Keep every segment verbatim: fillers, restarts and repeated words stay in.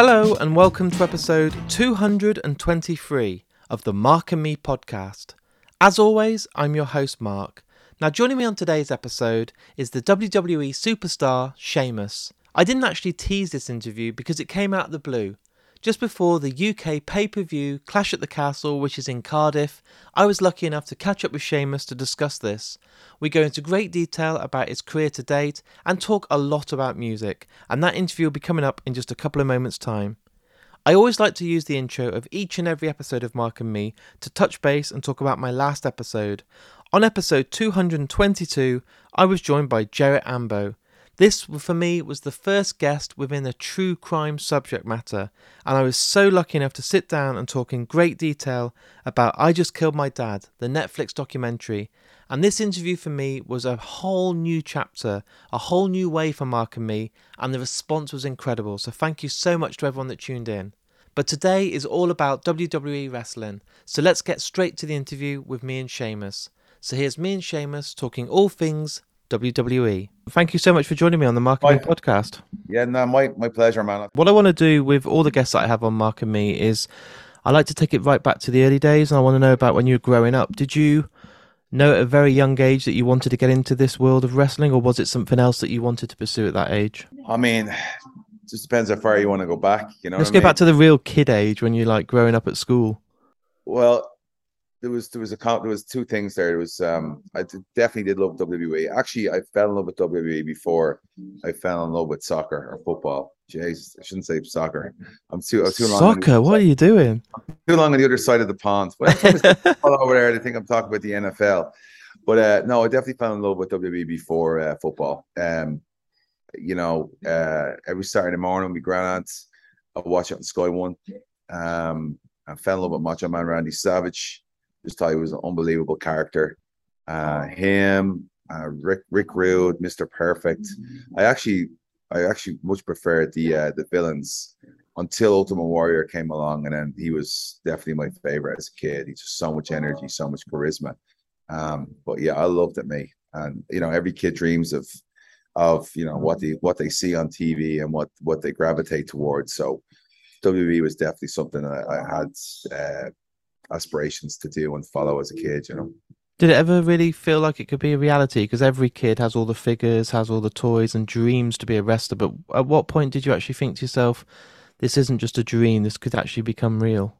Hello and welcome to episode two hundred twenty-three of the Mark and Me podcast. As always, I'm your host Mark. Now joining me on today's episode is the W W E superstar Sheamus. I didn't actually tease this interview because it came out of the blue. Just before the U K pay-per-view Clash at the Castle, which is in Cardiff, I was lucky enough to catch up with Sheamus to discuss this. We go into great detail about his career to date and talk a lot about music, and that interview will be coming up in just a couple of moments' time. I always like to use the intro of each and every episode of Mark and Me to touch base and talk about my last episode. On episode two hundred twenty-two, I was joined by Jarrett Ambo. This, for me, was the first guest within a true crime subject matter, and I was so lucky enough to sit down and talk in great detail about I Just Killed My Dad, the Netflix documentary, and this interview for me was a whole new chapter, a whole new way for Mark and Me, and the response was incredible, so thank you so much to everyone that tuned in. But today is all about W W E wrestling, so let's get straight to the interview with me and Sheamus. So here's me and Sheamus talking all things W W E. Thank you so much for joining me on the Mark and Me podcast. Yeah, no, my, my pleasure, man. What I want to do with all the guests that I have on Mark and Me is I like to take it right back to the early days, and I want to know about when you were growing up. Did you know at a very young age that you wanted to get into this world of wrestling, or was it something else that you wanted to pursue at that age? I mean, it just depends how far you want to go back. You know, Let's go I mean? back to the real kid age when you're like growing up at school. Well, There was there was a there was two things there. There was um I definitely did love W W E. Actually, I fell in love with W W E before I fell in love with soccer or football. Jeez, I shouldn't say soccer. I'm too I'm too long. Soccer? What are you doing? I'm too long on the other side of the pond. But all over there, they think I'm talking about the N F L. But uh, no, I definitely fell in love with W W E before uh, football. Um, you know, uh, every Saturday morning, my grandaunt, I watch it on Sky One. Um, I fell in love with Macho Man Randy Savage. Just thought he was an unbelievable character. Uh, him, uh, Rick Rick Rude, Mister Perfect. I actually, I actually much preferred the uh, the villains until Ultimate Warrior came along, and then he was definitely my favorite as a kid. He's just so much energy, so much charisma. Um, but yeah, I loved it, me. And you know, every kid dreams of of you know what they what they see on T V and what what they gravitate towards. So W W E was definitely something I, I had. Uh, aspirations to do and follow as a kid, you know. Did it ever really feel like it could be a reality? Because every kid has all the figures, has all the toys and dreams to be a wrestler, but at what point did you actually think to yourself, this isn't just a dream, this could actually become real?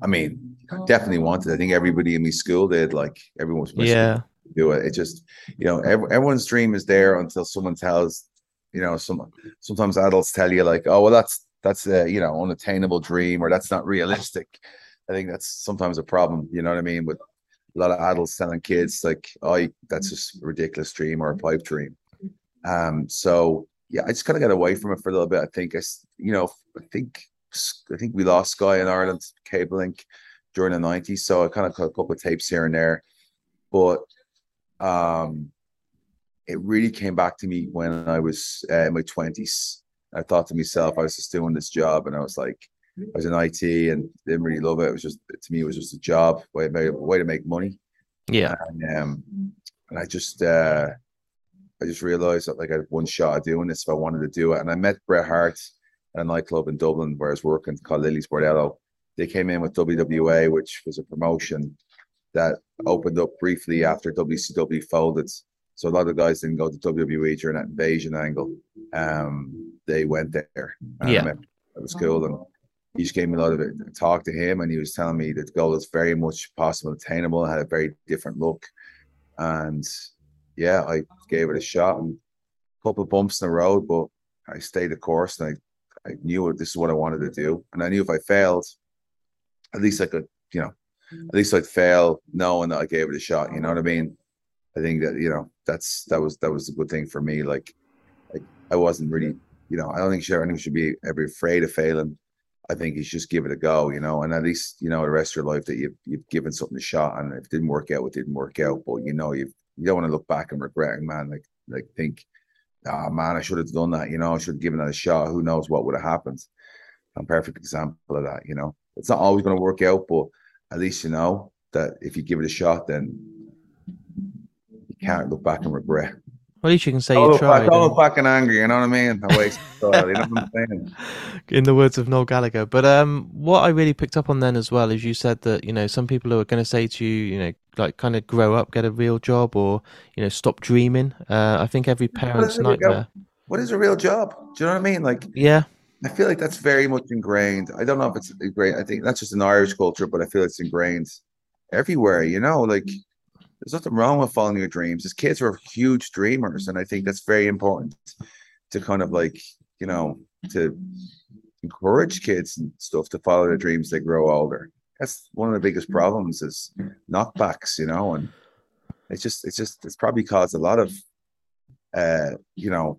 I mean, definitely wanted. I think everybody in my school did, like everyone was yeah. to do it. It just, you know, every, everyone's dream is there until someone tells, you know, some sometimes adults tell you like, oh, well, that's that's a, you know, unattainable dream, or that's not realistic. I think that's sometimes a problem, you know what I mean? With a lot of adults telling kids like, oh, that's just a ridiculous dream or a pipe dream. Um, so yeah, I just kind of got away from it for a little bit. I think, I, you know, I think, I think we lost Sky in Ireland, Cable Incorporated during the nineties. So I kind of cut a couple of tapes here and there, but, um, it really came back to me when I was uh, in my twenties. I thought to myself, I was just doing this job, and I was like, I was in I T and didn't really love it. It was just, to me, it was just a job, way, way to make money. Yeah. And, um, and I just, uh, I just realized that like I had one shot at doing this if I wanted to do it. And I met Bret Hart at a nightclub in Dublin where I was working called Lily's Bordello. They came in with W W A, which was a promotion that opened up briefly after W C W folded. So a lot of guys didn't go to W W E during that invasion angle. Um, they went there. Um, yeah. It was cool. And he just gave me a lot of it. I talked to him, and he was telling me that the goal is very much possible, attainable, had a very different look. And yeah, I gave it a shot and a couple of bumps in the road, but I stayed the course, and I, I knew this is what I wanted to do. And I knew if I failed, at least I could, you know, at least I'd fail knowing that I gave it a shot. You know what I mean? I think that, you know, that's, that was, that was a good thing for me. Like, like I wasn't really, you know, I don't think anyone should be ever afraid of failing. I think you should just give it a go, you know, and at least, you know, the rest of your life that you've, you've given something a shot, and if it didn't work out, it didn't work out. But, you know, you've, you don't want to look back and regret, man, like, like think, oh man, I should have done that. You know, I should have given that a shot. Who knows what would have happened? I'm a perfect example of that. You know, it's not always going to work out, but at least, you know, that if you give it a shot, then can't look back and regret. Well, at least you can say oh, you tried. I call him fucking angry, you know what I mean? I waste you know what I'm saying? In the words of Noel Gallagher. But um, what I really picked up on then as well is you said that, you know, some people who are going to say to you, you know, like kind of grow up, get a real job, or, you know, stop dreaming. Uh, I think every parent's what nightmare. What is a real job? Do you know what I mean? Like, yeah. I feel like that's very much ingrained. I don't know if it's ingrained. I think that's just an Irish culture, but I feel it's ingrained everywhere, you know, like. There's nothing wrong with following your dreams. As kids are huge dreamers, and I think that's very important to kind of like, you know, to encourage kids and stuff to follow their dreams as they grow older. That's one of the biggest problems is knockbacks, you know, and it's just, it's just, it's probably caused a lot of, uh, you know,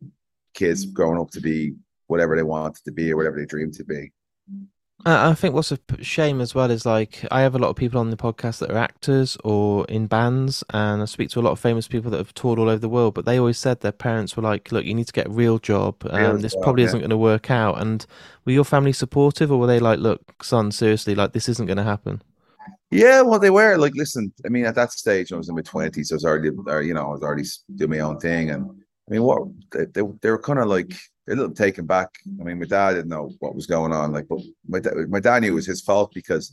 kids growing up to be whatever they wanted to be or whatever they dreamed to be. I think what's a shame as well is like I have a lot of people on the podcast that are actors or in bands, and I speak to a lot of famous people that have toured all over the world, but they always said their parents were like, look, you need to get a real job, and um, this job, probably yeah. isn't going to work out. And were your family supportive, or were they like, look, son, seriously, like this isn't going to happen? Yeah, well, they were like, listen, I mean, at that stage, I was in my twenties. I was already, you know, I was already doing my own thing. And I mean, what they, they, they were kind of like, a little taken back. I mean, my dad didn't know what was going on. Like, but my dad, my dad knew it was his fault because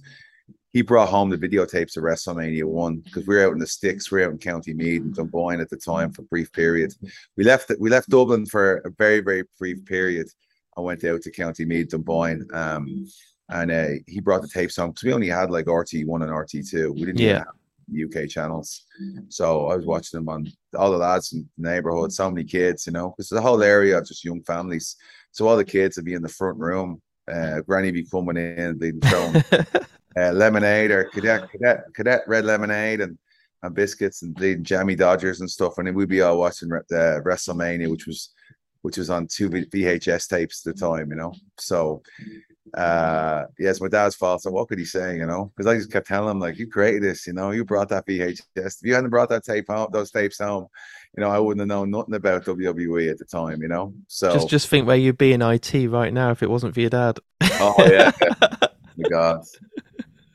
he brought home the videotapes of WrestleMania one because we were out in the sticks. We were out in County Meath and Dunboyne at the time for a brief period. We left we left Dublin for a very, very brief period. I went out to County Meath, Dunboyne, um, and uh, he brought the tapes home because we only had like R T one and R T two. We didn't yeah. even have U K channels. So I was watching them on all the lads in the neighborhood, so many kids, you know, because the whole area of just young families. So all the kids would be in the front room. Uh, granny be coming in, they'd throw uh, lemonade or cadet, cadet, cadet red lemonade and, and biscuits and the jammy Dodgers and stuff. And then we'd be all watching uh, WrestleMania, which was which was on two V H S tapes at the time, you know. So, uh, yeah, it's my dad's fault. So what could he say, you know? Because I just kept telling him, like, you created this, you know, you brought that V H S. If you hadn't brought that tape home, those tapes home, you know, I wouldn't have known nothing about W W E at the time, you know? So Just just think where you'd be in I T right now if it wasn't for your dad. Oh, yeah. Oh, my God.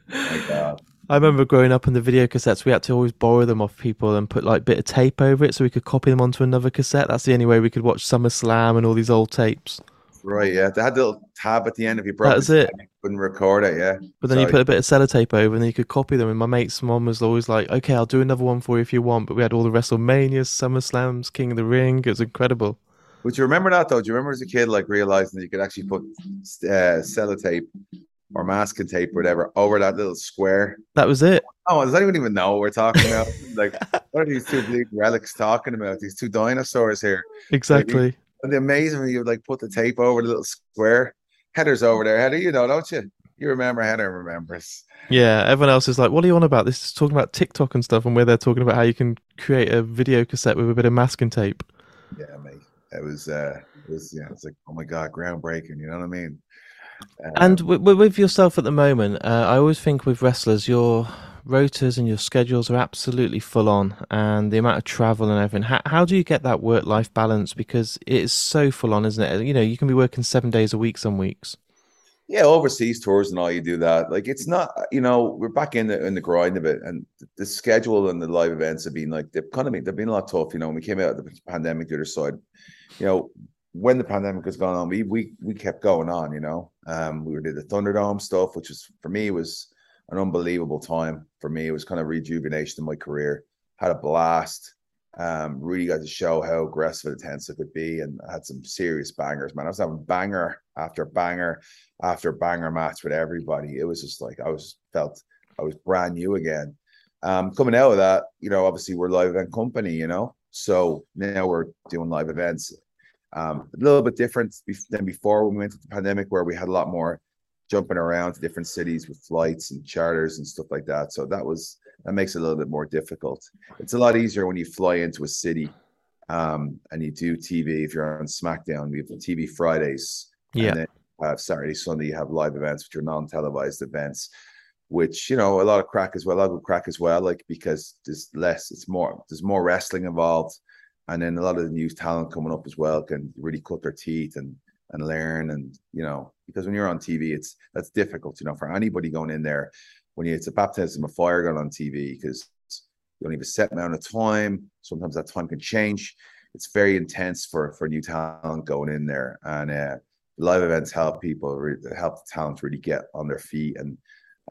My God. I remember growing up on the video cassettes, we had to always borrow them off people and put like a bit of tape over it so we could copy them onto another cassette. That's the only way we could watch SummerSlam and all these old tapes. Right, yeah. They had the little tab at the end if you broke it. That's it. You couldn't record it, yeah. But then Sorry. you put a bit of sellotape over and then you could copy them. And my mate's mom was always like, okay, I'll do another one for you if you want. But we had all the WrestleManias, SummerSlams, King of the Ring. It was incredible. Would you remember that though? Do you remember as a kid like realizing that you could actually put uh, sellotape or masking tape or whatever over that little square? That was it. Oh, does anyone even know what we're talking about? Like, what are these two bleeding relics talking about? These two dinosaurs here. Exactly. Like, it'd be amazing when you would like put the tape over the little square. Heather's over there. Heather, you know, don't you? You remember, Heather remembers. Yeah, everyone else is like, what are you on about? This is talking about TikTok and stuff, and where they're talking about how you can create a video cassette with a bit of masking tape. Yeah, mate. It was, uh, it was, yeah, it's like, oh my God, groundbreaking. You know what I mean? Um, and w- w- with yourself at the moment, uh, I always think with wrestlers, your rotas and your schedules are absolutely full on, and the amount of travel and everything. How, how do you get that work-life balance? Because it is so full on, isn't it? You know, you can be working seven days a week some weeks. Yeah, overseas tours and all, you do that. Like, it's not, you know, we're back in the in the grind of it, and the schedule and the live events have been like, they've kind of been, they've been a lot tough, you know, when we came out of the pandemic the other side, you know, when the pandemic was going on, we we we kept going on, you know. Um, we did the Thunderdome stuff, which was for me was an unbelievable time. For me, it was kind of rejuvenation of my career. Had a blast. Um, really got to show how aggressive and intense it could be, and I had some serious bangers. Man, I was having banger after banger after banger match with everybody. It was just like I was felt I was brand new again. Um, coming out of that, you know, obviously we're a live event company, you know, so now we're doing live events. Um, a little bit different than before when we went to the pandemic, where we had a lot more jumping around to different cities with flights and charters and stuff like that. So that was that makes it a little bit more difficult. It's a lot easier when you fly into a city um, and you do T V. If you're on SmackDown, we have the T V Fridays. Yeah. And then you have Saturday, Sunday, you have live events, which are non-televised events, which, you know, a lot of crack as well. A lot of crack as well, like, because there's less, it's more, there's more wrestling involved. And then a lot of the new talent coming up as well can really cut their teeth and and learn. And, you know, because when you're on T V, it's that's difficult, you know, for anybody going in there. When you, it's a baptism of fire going on T V because you don't have a set amount of time. Sometimes that time can change. it's very intense for for new talent going in there, and uh, live events help people help the talent really get on their feet and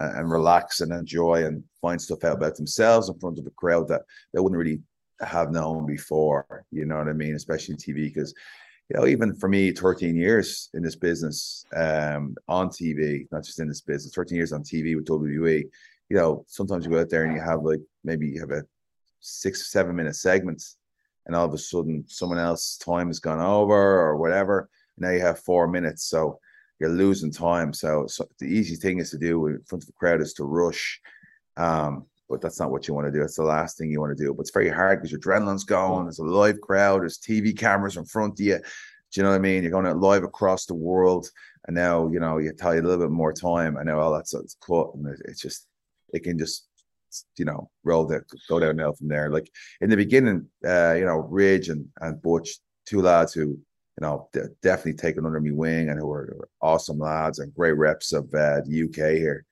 and relax and enjoy and find stuff out about themselves in front of a crowd that they wouldn't really have known before. You know what I mean? Especially T V, because, you know, even for me, thirteen years in this business, um, on T V, not just in this business, thirteen years on T V with W W E, you know, sometimes you go out there and you have like, maybe you have a six, seven minute segment, and all of a sudden someone else's time has gone over or whatever. Now you have four minutes. So you're losing time. So, so the easy thing is to do in front of the crowd is to rush. Um, but that's not what you want to do. That's the last thing you want to do. But it's very hard because your adrenaline's going. There's a live crowd. There's T V cameras in front of you. Do you know what I mean? You're going out live across the world. And now, you know, you tell you a little bit more time. And now all that's it's cut. And it's just, it can just, you know, roll the, go downhill from there. Like in the beginning, uh, you know, Ridge and, and Butch, two lads who, you know, they're definitely taken under me wing and who are, are awesome lads and great reps of uh, the U K here.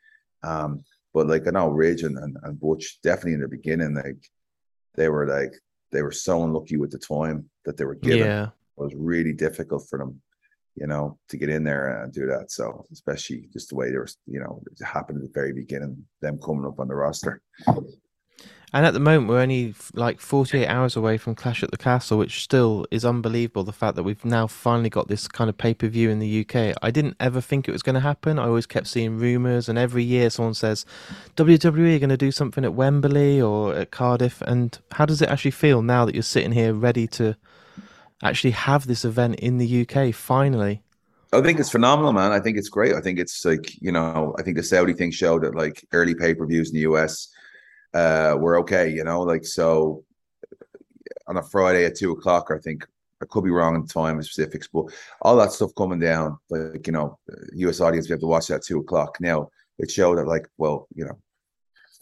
Um, but like I know Ridge and, and, and Butch definitely in the beginning, like they were like they were so unlucky with the time that they were given. Yeah. It was really difficult for them, you know, to get in there and do that. So especially just the way they were, you know, it happened at the very beginning, them coming up on the roster. And at the moment, we're only like forty-eight hours away from Clash at the Castle, which still is unbelievable. The fact that we've now finally got this kind of pay-per-view in the U K. I didn't ever think it was going to happen. I always kept seeing rumours, and every year someone says, W W E are going to do something at Wembley or at Cardiff. And how does it actually feel now that you're sitting here ready to actually have this event in the U K finally? I think it's phenomenal, man. I think it's great. I think it's like, you know, I think the Saudi thing showed that like early pay-per-views in the U S uh we're okay, you know, like, so on a Friday at two o'clock, I think I could be wrong in time and specifics, but all that stuff coming down, like, you know, U S audience, we have to watch that at two o'clock. Now it showed that, like, well, you know,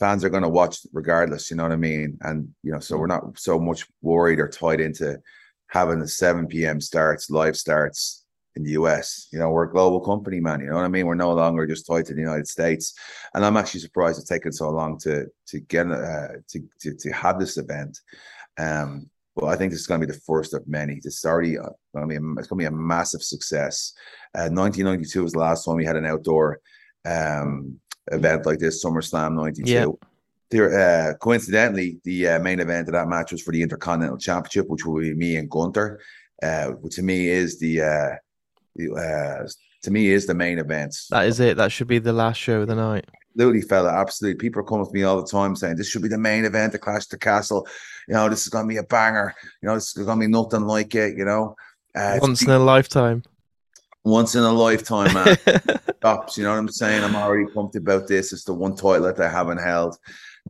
fans are going to watch regardless, you know what I mean? And, you know, so we're not so much worried or tied into having the seven p.m. starts, live starts in the U S. You know, we're a global company, man, you know what I mean? We're no longer just tied to the United States. And I'm actually surprised it's taken so long to to get uh, to, to to have this event. Um, but I think this is going to be the first of many. This is already, uh, I mean, it's going to be a massive success. Uh, nineteen ninety-two was the last time we had an outdoor um, event like this, SummerSlam ninety-two. Yeah. There, uh, coincidentally, the uh, main event of that match was for the Intercontinental Championship, which will be me and Gunter, uh, which to me is the... Uh, Uh, to me is the main event. That is it. That should be the last show of the night. Absolutely, fella. Absolutely. People are coming to me all the time saying this should be the main event of Clash at the Castle. You know, this is going to be a banger. You know, this is going to be nothing like it, you know. Uh, once in a lifetime. Once in a lifetime, man. Stops, you know what I'm saying? I'm already pumped about this. It's the one title that I haven't held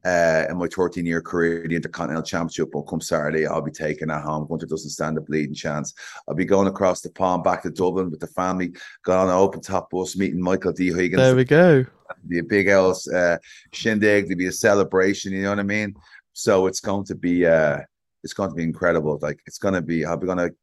uh, in my thirteen-year career, the Intercontinental Championship. But come Saturday, I'll be taking it home. Gunter doesn't stand a bleeding chance. I'll be going across the pond back to Dublin with the family, got on an open-top bus, meeting Michael D. Higgins. There we go. It'll be a big old uh, shindig. It'll be a celebration, you know what I mean? So it's going to be uh, it's going to be incredible. Like, it's going to be, I'll be going to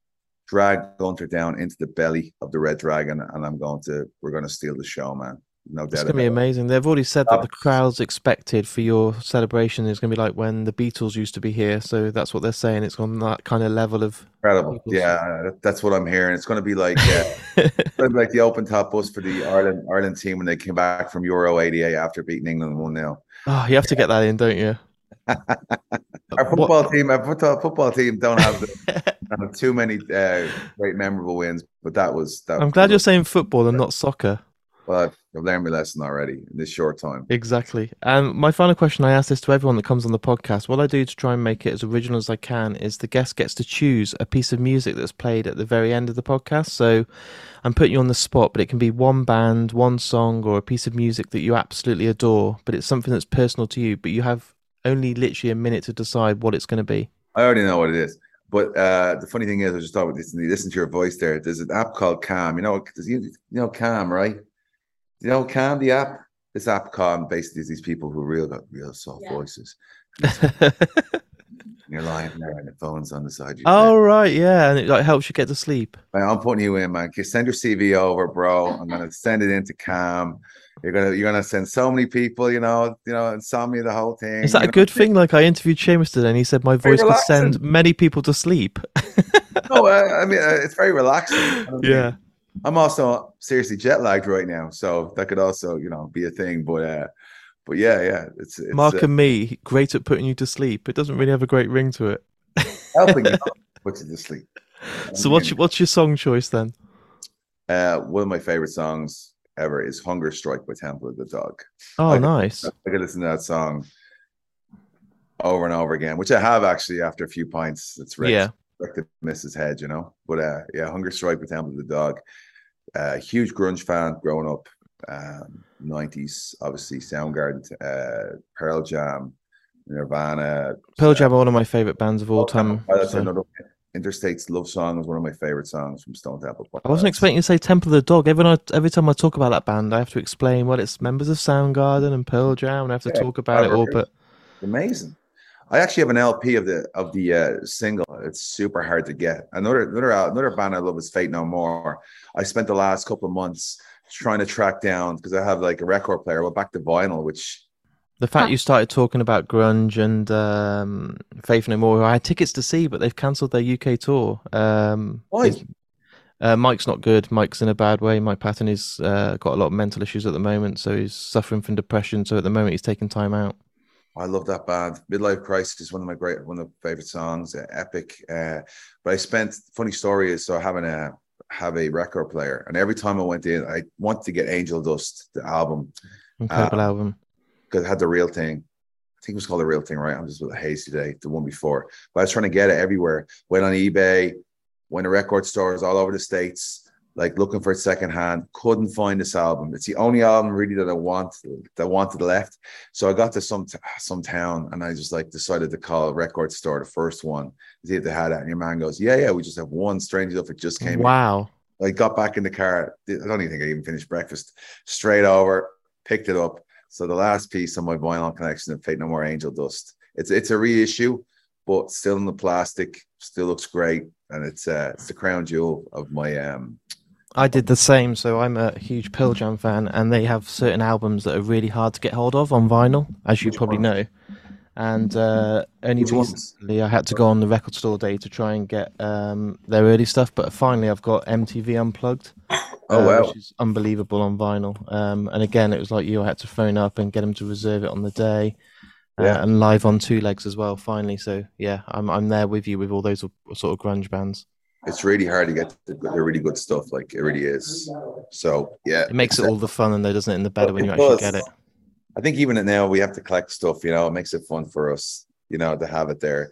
drag Gunter down into the belly of the Red Dragon, and I'm going to, we're going to steal the show, man. No doubt. It's going to be amazing. They've already said that the crowd's expected for your celebration is going to be like when the Beatles used to be here. So that's what they're saying. It's on that kind of level of incredible. Beatles. Yeah, that's what I'm hearing. It's going to be like uh, it's going to be like the open top bus for the Ireland Ireland team when they came back from Euro eighty-eight after beating England one nil. Oh, you have to get that in, don't you? Our football what? team, our football, football team, don't have, the, don't have too many uh, great memorable wins, but that was. That I'm was glad cool. You're saying football and not soccer. Well, I've learned my lesson already in this short time. Exactly. Um, my final question, I ask this to everyone that comes on the podcast. What I do to try and make it as original as I can is the guest gets to choose a piece of music that's played at the very end of the podcast. So I'm putting you on the spot, but it can be one band, one song, or a piece of music that you absolutely adore, but it's something that's personal to you, but you have only literally a minute to decide what it's going to be. I already know what it is. But uh, the funny thing is, I was just talking about this, and you listen to your voice there. There's an app called Calm. You know, you know Calm, right? You know Calm, the app? This app, Calm, basically is these people who real got real soft yeah. voices. you're lying there and the phone's on the side of your oh, head. Right, yeah, and it like helps you get to sleep. Man, I'm putting you in, man. Send your C V over, bro. I'm gonna send it into Calm. You're gonna you're gonna send so many people, you know, you know, insomnia, the whole thing. Is that a know? good thing? Like, I interviewed Sheamus today, and he said my voice could send many people to sleep. No, uh, I mean uh, it's very relaxing. I mean, yeah, I'm also seriously jet lagged right now, so that could also, you know, be a thing. But uh, but yeah, yeah, it's, it's Mark uh, and me great at putting you to sleep. It doesn't really have a great ring to it. Helping you put you to sleep. So I mean, what's your, what's your song choice then? Uh, one of my favorite songs ever is Hunger Strike by Temple of the Dog. Oh, I could, nice. I could listen to that song over and over again, which I have actually after a few pints. It's Rick, yeah. Rick to miss his head, you know. But uh, yeah, Hunger Strike by Temple of the Dog. Uh, huge grunge fan growing up. Um, nineties, obviously, Soundgarden, uh, Pearl Jam, Nirvana. Pearl Jam are one of my favorite bands of all time. Oh, that's so. another one. Interstate's Love Song is one of my favorite songs from Stone Temple Pilots. I wasn't expecting you to say Temple of the Dog. Every, every time I talk about that band, I have to explain what it's members of Soundgarden and Pearl Jam, and I have to yeah, talk about it all. But amazing! I actually have an L P of the of the uh, single. It's super hard to get. Another another another band I love is Faith No More. I spent the last couple of months trying to track down, because I have like a record player. We're back to vinyl, which. The fact you started talking about grunge and um, Faith No More, I had tickets to see, but they've cancelled their U K tour. Um, Why? Uh, Mike's not good. Mike's in a bad way. Mike Patton has uh, got a lot of mental issues at the moment, so he's suffering from depression. So at the moment, he's taking time out. I love that band. Midlife Crisis is one of my great, one of my favorite songs. Uh, epic. Uh, but I spent. Funny story is, so I haven't uh, have a record player, and every time I went in, I wanted to get Angel Dust, the album. Incredible uh, album. Because it had The Real Thing. I think it was called The Real Thing, right? I'm just with a haze today, the one before. But I was trying to get it everywhere. Went on eBay, went to record stores all over the States, like looking for it secondhand. Couldn't find this album. It's the only album really that I want, that I wanted left. So I got to some t some town, and I just like decided to call a record store, the first one, to see if they had it. And your man goes, yeah, yeah, we just have one. Strange enough, it just came. Wow. In. I got back in the car. I don't even think I even finished breakfast. Straight over, picked it up. So the last piece on my vinyl collection of Faith No More, Angel Dust. It's it's a reissue, but still in the plastic, still looks great, and it's uh, it's the crown jewel of my. Um, I did the same, so I'm a huge Pearl Jam fan, and they have certain albums that are really hard to get hold of on vinyl, as you Which probably one? know. And uh, only Which recently ones? I had to go on the record store day to try and get um, their early stuff, but finally I've got M T V Unplugged. Oh, wow. Uh, which is unbelievable on vinyl. Um, and again, it was like you I had to phone up and get them to reserve it on the day, uh, yeah. and live on two legs as well, finally. So, yeah, I'm I'm there with you with all those sort of grunge bands. It's really hard to get the, the really good stuff. Like, it really is. So, yeah. It makes it all the fun, though, doesn't it, in the better when you actually get it. I think even now we have to collect stuff, you know. It makes it fun for us, you know, to have it there.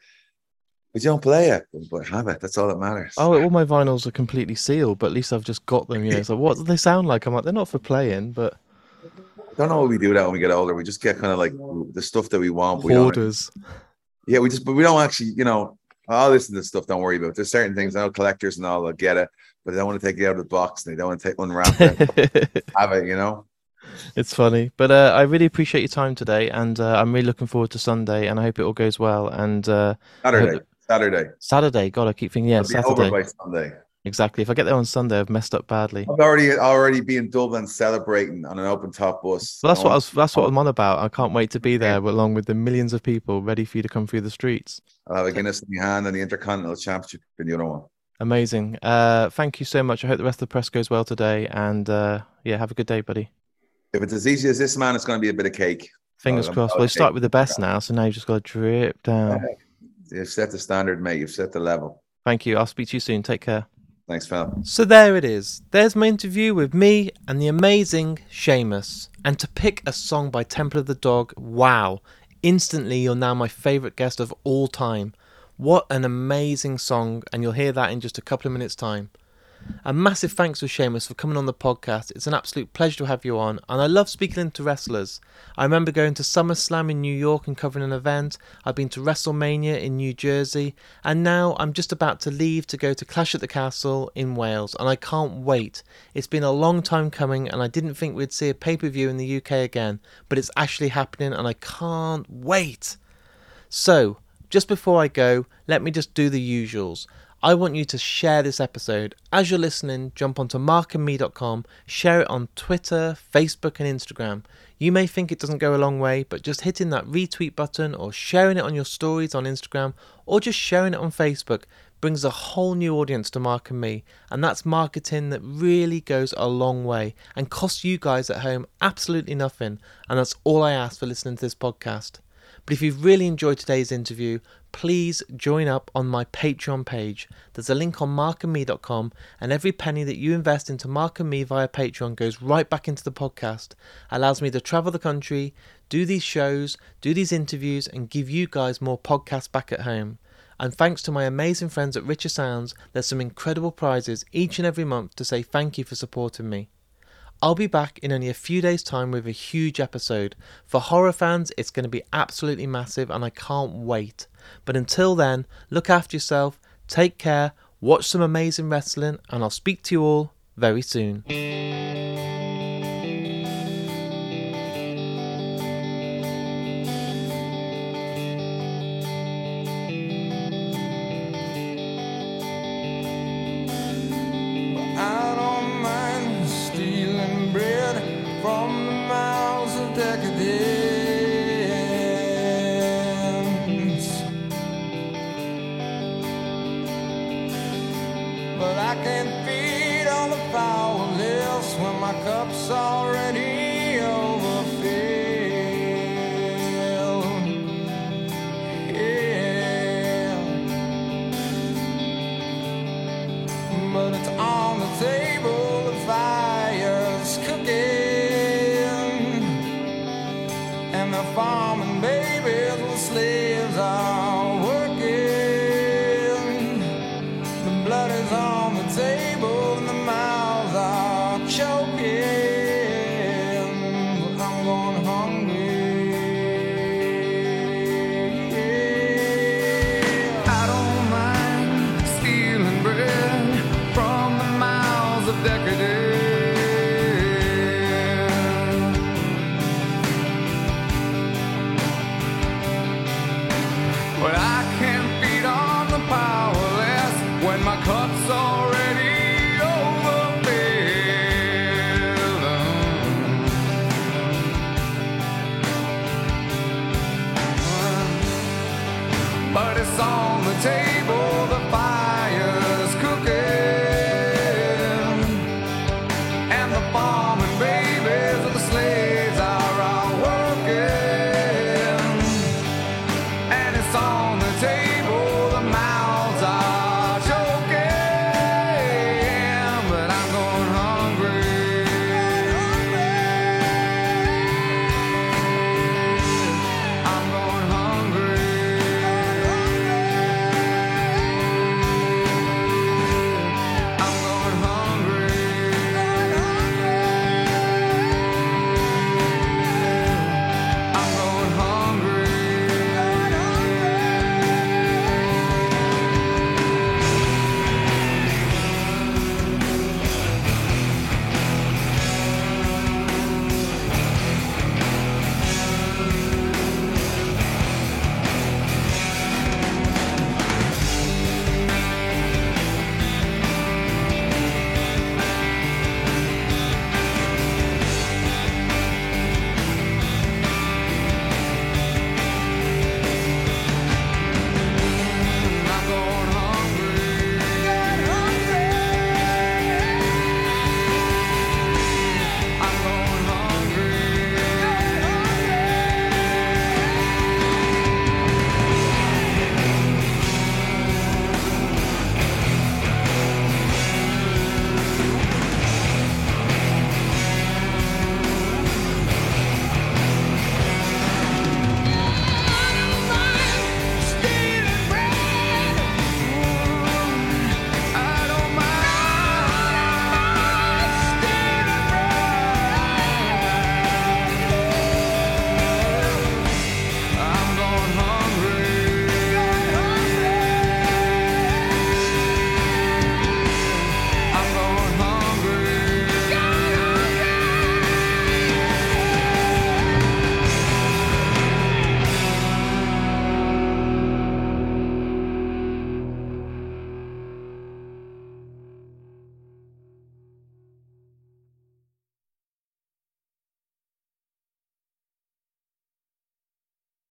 But you don't play it, but have it. That's all that matters. Oh, all my vinyls are completely sealed, but at least I've just got them. You know, it's like, what do they sound like? I'm like, they're not for playing, but... I don't know what we do that when we get older. We just get kind of like the stuff that we want. We Hoarders. Don't... Yeah, we just, but we don't actually, you know, all this and this stuff, don't worry about it. There's certain things, I know collectors and all, they'll get it, but they don't want to take it out of the box. And they don't want to take, unwrap it, have it, you know? It's funny, but uh, I really appreciate your time today, and uh, I'm really looking forward to Sunday, and I hope it all goes well. And uh, Saturday. Saturday. Saturday. God, I keep thinking, yeah, It'll Saturday. Be over by Sunday. Exactly. If I get there on Sunday, I've messed up badly. I've already already been in Dublin celebrating on an open top bus. Well, that's what I was, that's what I'm on about. I can't wait to be there, along with the millions of people ready for you to come through the streets. I'll have a Guinness in your hand and the Intercontinental Championship in the other one. Amazing. Uh, thank you so much. I hope the rest of the press goes well today, and uh, yeah, have a good day, buddy. If it's as easy as this, man, it's going to be a bit of cake. Fingers so, crossed. Well, you start with the best now, so now you've just got to drip down. Yeah. You've set the standard, mate. You've set the level. Thank you. I'll speak to you soon. Take care. Thanks, pal. So there it is. There's my interview with me and the amazing Sheamus. And to pick a song by Temple of the Dog, wow. Instantly, you're now my favourite guest of all time. What an amazing song. And you'll hear that in just a couple of minutes' time. A massive thanks to Sheamus for coming on the podcast. It's an absolute pleasure to have you on, and I love speaking to wrestlers. I remember going to SummerSlam in New York and covering an event. I've been to WrestleMania in New Jersey, and now I'm just about to leave to go to Clash at the Castle in Wales, and I can't wait. It's been a long time coming, and I didn't think we'd see a pay-per-view in the U K again, but it's actually happening, and I can't wait. So... Just before I go, let me just do the usuals. I want you to share this episode. As you're listening, jump onto mark and me dot com, share it on Twitter, Facebook and Instagram. You may think it doesn't go a long way, but just hitting that retweet button or sharing it on your stories on Instagram or just sharing it on Facebook brings a whole new audience to Mark and Me, and that's marketing that really goes a long way and costs you guys at home absolutely nothing, and that's all I ask for listening to this podcast. But if you've really enjoyed today's interview, please join up on my Patreon page. There's a link on mark and me dot com, and every penny that you invest into Mark and Me via Patreon goes right back into the podcast, allows me to travel the country, do these shows, do these interviews, and give you guys more podcasts back at home. And thanks to my amazing friends at Richer Sounds, there's some incredible prizes each and every month to say thank you for supporting me. I'll be back in only a few days' time with a huge episode. For horror fans, it's going to be absolutely massive and I can't wait. But until then, look after yourself, take care, watch some amazing wrestling, and I'll speak to you all very soon. But I can't feed all the powerless when my cup's already